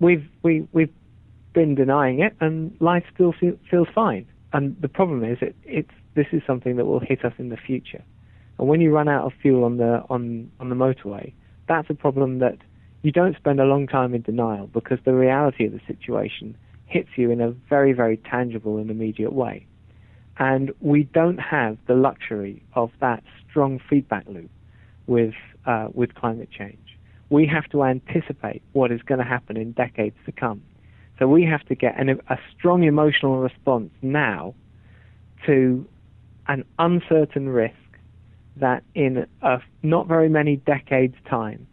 we've been denying it, and life still feels fine. And the problem is this is something that will hit us in the future. And when you run out of fuel on the motorway, that's a problem that you don't spend a long time in denial, because the reality of the situation hits you in a very, very tangible and immediate way. And we don't have the luxury of that strong feedback loop with climate change. We have to anticipate what is going to happen in decades to come. So we have to get a strong emotional response now to an uncertain risk that in not very many decades' time,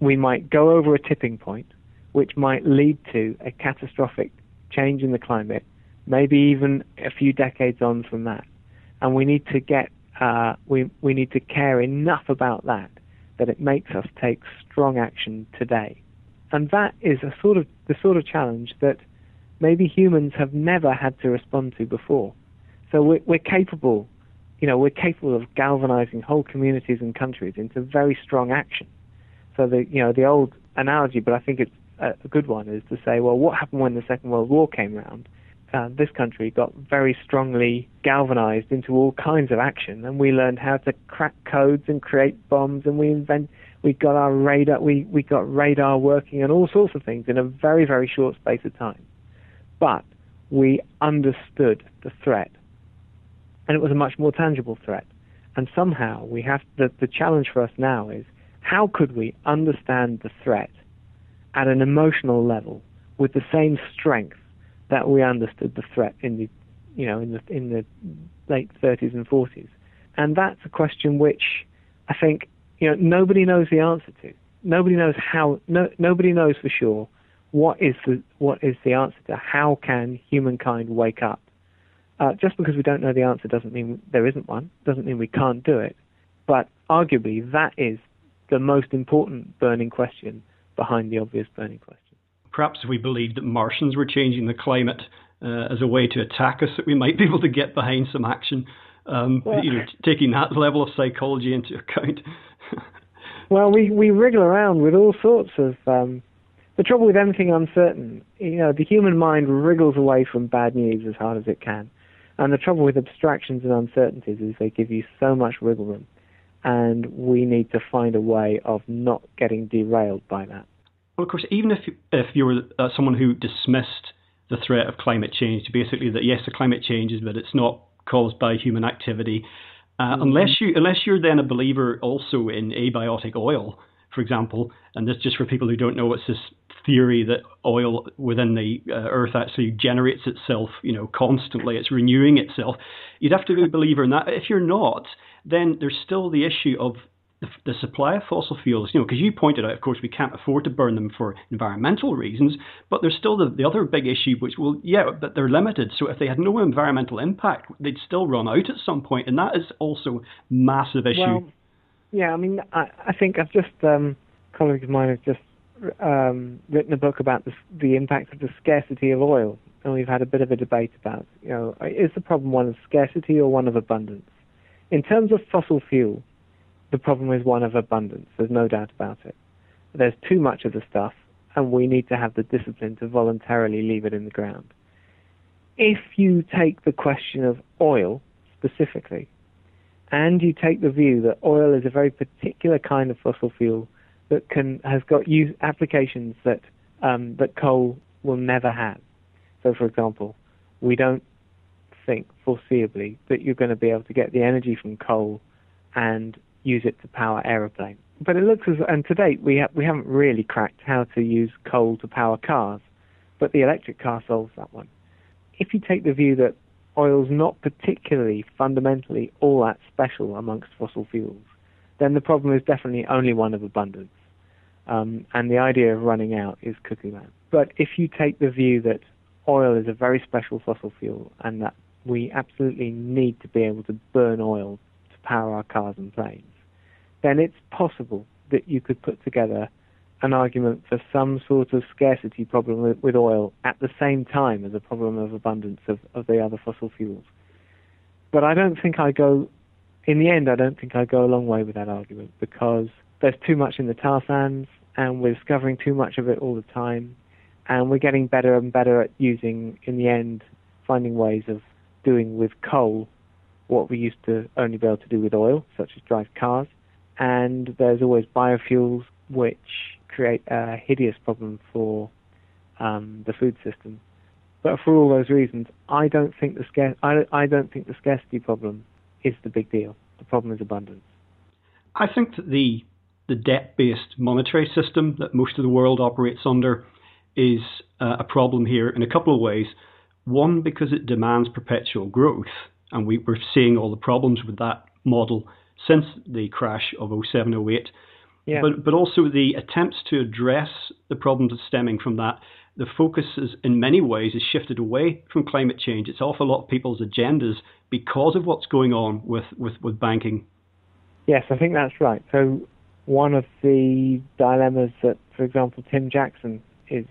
we might go over a tipping point, which might lead to a catastrophic change in the climate, maybe even a few decades on from that. And we need to care enough about that it makes us take strong action today. And that is the sort of challenge that maybe humans have never had to respond to before. So we're capable of galvanizing whole communities and countries into very strong action. So the old analogy, but I think it's a good one, is to say, well, what happened when the Second World War came round? This country got very strongly galvanized into all kinds of action, and we learned how to crack codes and create bombs, and we got our radar, we got radar working, and all sorts of things in a very, very short space of time. But we understood the threat, and it was a much more tangible threat. And somehow we have the challenge for us now is, how could we understand the threat at an emotional level with the same strength that we understood the threat in the late 30s and 40s? And that's a question which I think nobody knows the answer to. Nobody knows how. Nobody knows for sure what is the answer to how can humankind wake up. Just because we don't know the answer doesn't mean there isn't one. Doesn't mean we can't do it. But arguably that is the most important burning question behind the obvious burning question. Perhaps if we believed that Martians were changing the climate as a way to attack us, that we might be able to get behind some action, taking that level of psychology into account. Well, we wriggle around with all sorts of... the trouble with anything uncertain, you know, the human mind wriggles away from bad news as hard as it can. And the trouble with abstractions and uncertainties is they give you so much wiggle room. And we need to find a way of not getting derailed by that. Well, of course, even if you were someone who dismissed the threat of climate change, to basically that, yes, the climate changes, but it's not caused by human activity, unless you're then a believer also in abiotic oil, for example, and this just for people who don't know, it's this theory that oil within the earth actually generates itself, you know, constantly, it's renewing itself. You'd have to be a believer in that. If you're not, then there's still the issue of the supply of fossil fuels, you know, because you pointed out, of course, we can't afford to burn them for environmental reasons, but there's still the other big issue, which will, but they're limited. So if they had no environmental impact, they'd still run out at some point, and that is also a massive issue. Well, yeah, I mean, I think I've just, colleagues of mine have just written a book about the impact of the scarcity of oil, and we've had a bit of a debate about, you know, is the problem one of scarcity or one of abundance? In terms of fossil fuel, the problem is one of abundance. There's no doubt about it. There's too much of the stuff, and we need to have the discipline to voluntarily leave it in the ground. If you take the question of oil specifically, and you take the view that oil is a very particular kind of fossil fuel that has got use applications that that coal will never have. So, for example, we don't think foreseeably that you're going to be able to get the energy from coal and use it to power aeroplanes. But it looks as, and to date we haven't really cracked how to use coal to power cars, but the electric car solves that one. If you take the view that oil's not particularly fundamentally all that special amongst fossil fuels, then the problem is definitely only one of abundance. And the idea of running out is cuckoo-land. But if you take the view that oil is a very special fossil fuel and that we absolutely need to be able to burn oil to power our cars and planes, then it's possible that you could put together an argument for some sort of scarcity problem with oil at the same time as a problem of abundance of the other fossil fuels. But I don't think I go a long way with that argument, because there's too much in the tar sands and we're discovering too much of it all the time, and we're getting better and better at using, in the end, finding ways of doing with coal what we used to only be able to do with oil, such as drive cars. And there's always biofuels, which create a hideous problem for the food system. But for all those reasons, I don't think the scarcity problem is the big deal. The problem is abundance. I think that the debt-based monetary system that most of the world operates under is a problem here in a couple of ways. One, because it demands perpetual growth, and we're seeing all the problems with that model since the crash of 2007-2008. Yeah. But also the attempts to address the problems stemming from that, the focus is, in many ways, is shifted away from climate change. It's off a lot of people's agendas because of what's going on with banking. Yes, I think that's right. So one of the dilemmas that, for example, Tim Jackson is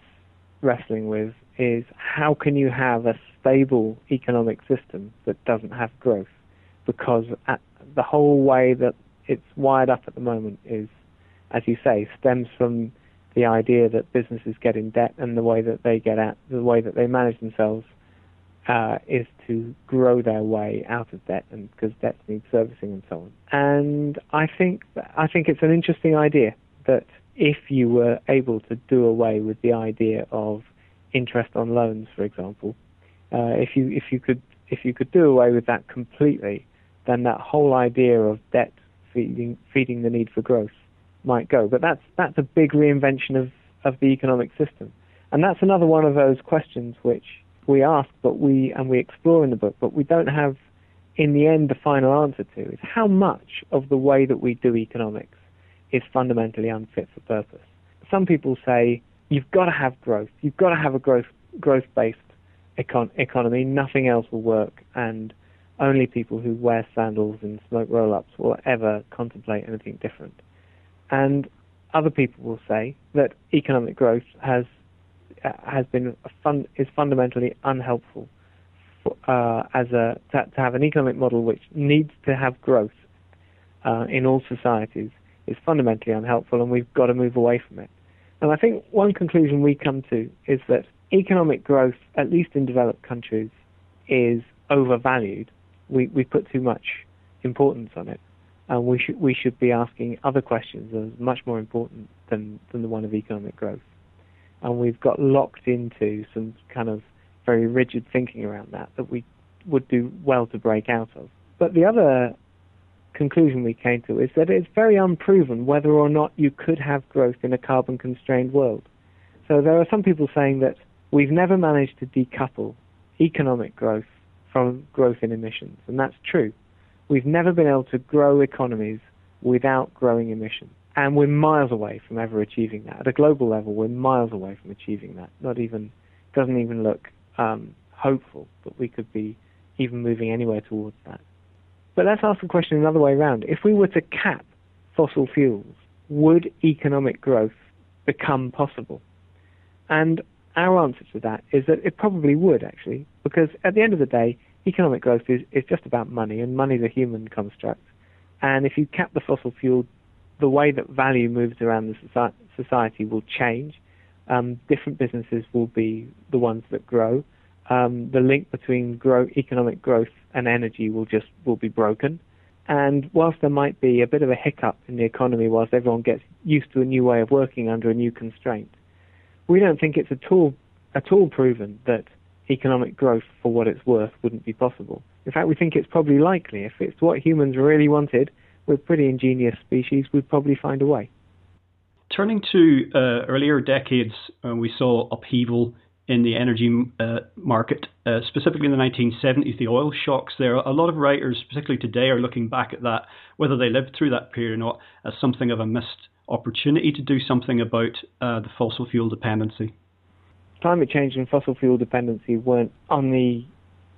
wrestling with is how can you have a stable economic system that doesn't have growth? Because the whole way that it's wired up at the moment is, as you say, stems from the idea that businesses get in debt, and the way that they get out, the way that they manage themselves is to grow their way out of debt, and because debts need servicing and so on. And I think it's an interesting idea that if you were able to do away with the idea of interest on loans, for example, if you could do away with that completely, then that whole idea of debt feeding the need for growth might go. But that's a big reinvention of the economic system, and that's another one of those questions which we ask, but we explore in the book, but we don't have in the end the final answer to, is how much of the way that we do economics is fundamentally unfit for purpose. Some people say you've got to have growth, you've got to have a growth-based economy, nothing else will work, and only people who wear sandals and smoke roll-ups will ever contemplate anything different. And other people will say that economic growth is fundamentally unhelpful to have an economic model which needs to have growth in all societies is fundamentally unhelpful, and we've got to move away from it. And I think one conclusion we come to is that economic growth, at least in developed countries, is overvalued. We put too much importance on it, and we should be asking other questions that are much more important than the one of economic growth. And we've got locked into some kind of very rigid thinking around that we would do well to break out of. But the other conclusion we came to is that it's very unproven whether or not you could have growth in a carbon-constrained world. So there are some people saying that we've never managed to decouple economic growth from growth in emissions, and that's true. We've never been able to grow economies without growing emissions, and we're miles away from ever achieving that. At a global level, we're miles away from achieving that. Doesn't even look hopeful, but we could be even moving anywhere towards that. But let's ask the question another way around. If we were to cap fossil fuels, would economic growth become possible? And our answer to that is that it probably would, actually, because at the end of the day, economic growth is just about money, and money's a human construct. And if you cap the fossil fuel, the way that value moves around the society will change. Different businesses will be the ones that grow. The link between economic growth and energy will be broken. And whilst there might be a bit of a hiccup in the economy whilst everyone gets used to a new way of working under a new constraint, we don't think it's at all proven that economic growth, for what it's worth, wouldn't be possible. In fact, we think it's probably likely. If it's what humans really wanted, we're a pretty ingenious species, we'd probably find a way. Turning to earlier decades, we saw upheaval in the energy market, specifically in the 1970s, the oil shocks there. A lot of writers, particularly today, are looking back at that, whether they lived through that period or not, as something of a missed opportunity to do something about the fossil fuel dependency. Climate change and fossil fuel dependency weren't on the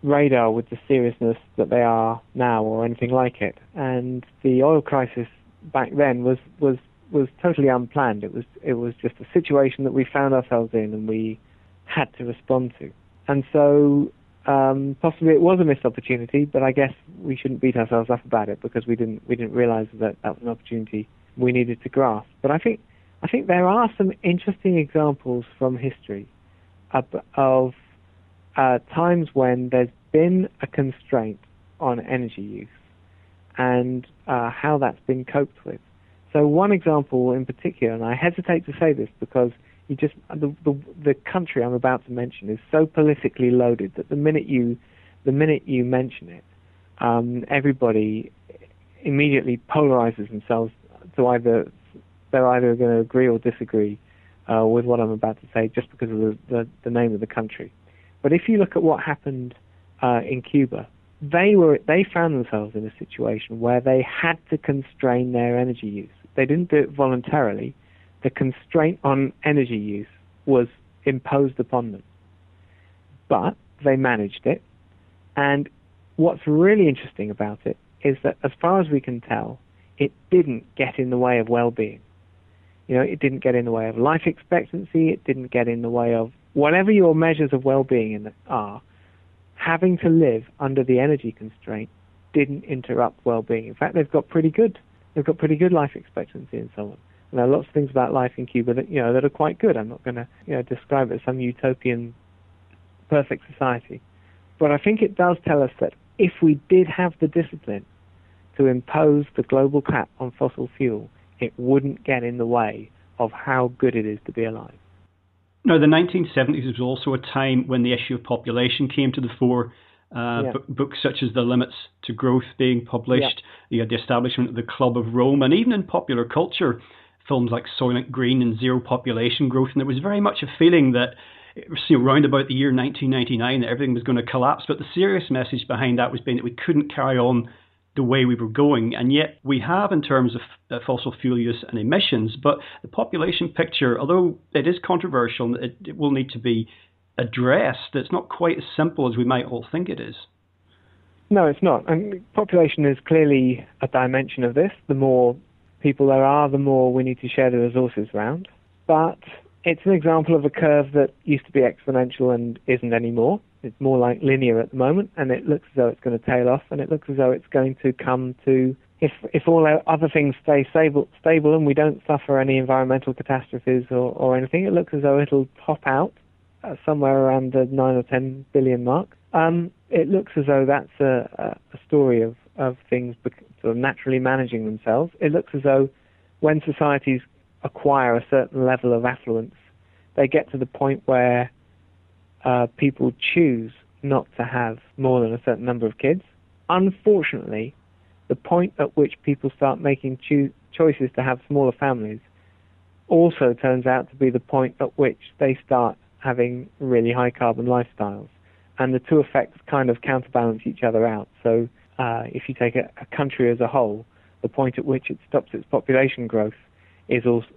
radar with the seriousness that they are now or anything like it. And the oil crisis back then was totally unplanned. It was just a situation that we found ourselves in and we had to respond to. And so possibly it was a missed opportunity, but I guess we shouldn't beat ourselves up about it because we didn't realize that was an opportunity we needed to grasp. But I think there are some interesting examples from history of times when there's been a constraint on energy use and how that's been coped with. So one example in particular, and I hesitate to say this because the country I'm about to mention is so politically loaded that the minute you mention it, everybody immediately polarizes themselves to either they're either going to agree or disagree with what I'm about to say just because of the name of the country. But if you look at what happened in Cuba, they found themselves in a situation where they had to constrain their energy use. They didn't do it voluntarily. The constraint on energy use was imposed upon them. But they managed it. And what's really interesting about it is that, as far as we can tell, it didn't get in the way of well-being. You know, it didn't get in the way of life expectancy. It didn't get in the way of whatever your measures of well-being are. Having to live under the energy constraint didn't interrupt well-being. In fact, they've got pretty good life expectancy and so on. And there are lots of things about life in Cuba that are quite good. I'm not going to describe it as some utopian perfect society, but I think it does tell us that if we did have the discipline to impose the global cap on fossil fuel, it wouldn't get in the way of how good it is to be alive. Now, the 1970s was also a time when the issue of population came to the fore. Books such as The Limits to Growth being published, you had the establishment of the Club of Rome, and even in popular culture, films like Soylent Green and Zero Population Growth, and there was very much a feeling that it was around about the year 1999 that everything was going to collapse, but the serious message behind that was being that we couldn't carry on the way we were going, and yet we have in terms of fossil fuel use and emissions. But the population picture, although it is controversial, it will need to be addressed. It's not quite as simple as we might all think it is. No, it's not. And population is clearly a dimension of this. The more people there are, the more we need to share the resources around. But it's an example of a curve that used to be exponential and isn't anymore. It's more like linear at the moment, and it looks as though it's going to tail off, and it looks as though it's going to come to if all our other things stay stable and we don't suffer any environmental catastrophes or anything, it looks as though it'll top out somewhere around the 9 or 10 billion mark. It looks as though that's a story of things sort of naturally managing themselves. It looks as though when societies acquire a certain level of affluence, they get to the point where people choose not to have more than a certain number of kids. Unfortunately, the point at which people start making choices to have smaller families also turns out to be the point at which they start having really high carbon lifestyles. And the two effects kind of counterbalance each other out. So if you take a country as a whole, the point at which it stops its population growth is also,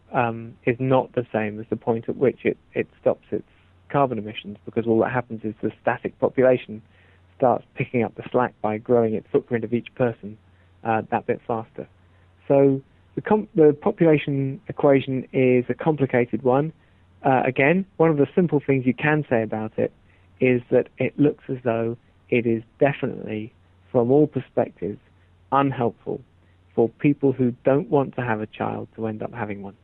is not the same as the point at which it stops its carbon emissions, because all that happens is the static population starts picking up the slack by growing its footprint of each person that bit faster. So the population equation is a complicated one. Again, one of the simple things you can say about it is that it looks as though it is definitely, from all perspectives, unhelpful for people who don't want to have a child to end up having one.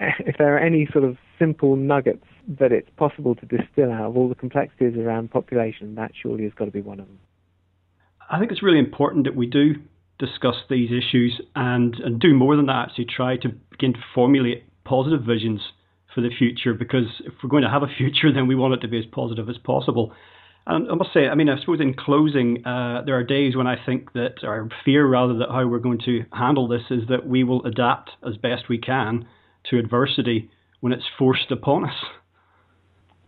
If there are any sort of simple nuggets that it's possible to distill out of all the complexities around population, that surely has got to be one of them. I think it's really important that we do discuss these issues and do more than that, actually try to begin to formulate positive visions for the future, because if we're going to have a future, then we want it to be as positive as possible. And I must say, I mean, I suppose in closing, there are days when I think that, or fear rather, that how we're going to handle this is that we will adapt as best we can to adversity when it's forced upon us.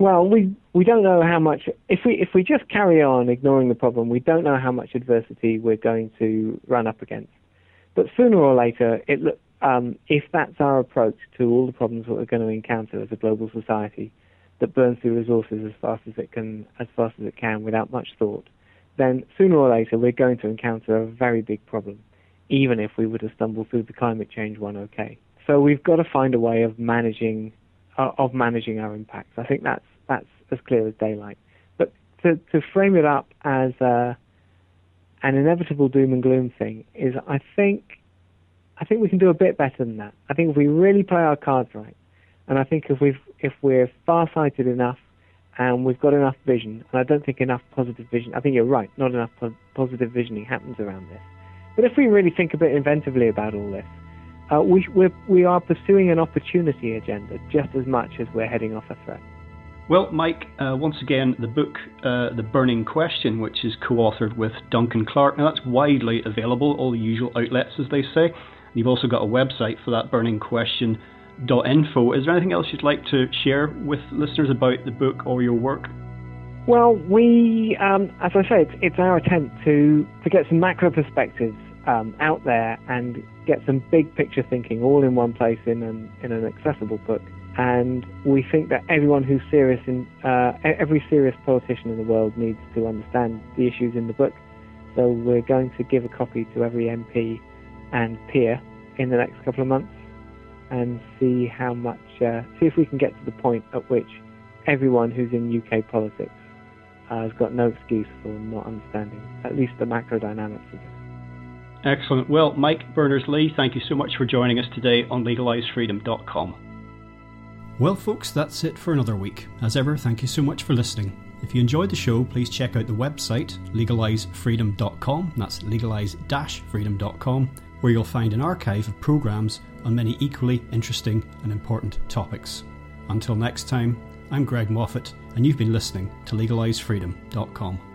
Well, we don't know how much, if we just carry on ignoring the problem, we don't know how much adversity we're going to run up against. But sooner or later, if that's our approach to all the problems that we're going to encounter as a global society that burns through resources as fast as it can without much thought, then sooner or later we're going to encounter a very big problem, even if we were to stumble through the climate change one okay. So we've got to find a way of managing our impacts. I think that's as clear as daylight. But to frame it up as an inevitable doom and gloom thing is, I think we can do a bit better than that. I think if we really play our cards right, and I think if we're far-sighted enough and we've got enough vision, and I don't think enough positive vision, I think you're right, not enough positive visioning happens around this. But if we really think a bit inventively about all this, we are pursuing an opportunity agenda just as much as we're heading off a threat. Well, Mike, once again, the book, The Burning Question, which is co-authored with Duncan Clark, now that's widely available, all the usual outlets, as they say. You've also got a website for that, burningquestion.info. Is there anything else you'd like to share with listeners about the book or your work? Well, we, as I say, it's our attempt to get some macro perspectives out there and get some big picture thinking all in one place in an accessible book. And we think that everyone who's serious, every serious politician in the world needs to understand the issues in the book. So we're going to give a copy to every MP and peer in the next couple of months, and see how much, see if we can get to the point at which everyone who's in UK politics has got no excuse for not understanding at least the macro dynamics of it. Excellent. Well, Mike Berners-Lee, thank you so much for joining us today on LegalizeFreedom.com. Well, folks, that's it for another week. As ever, thank you so much for listening. If you enjoyed the show, please check out the website, LegalizeFreedom.com. That's legalize-freedom.com. where you'll find an archive of programmes on many equally interesting and important topics. Until next time, I'm Greg Moffat, and you've been listening to LegalizeFreedom.com.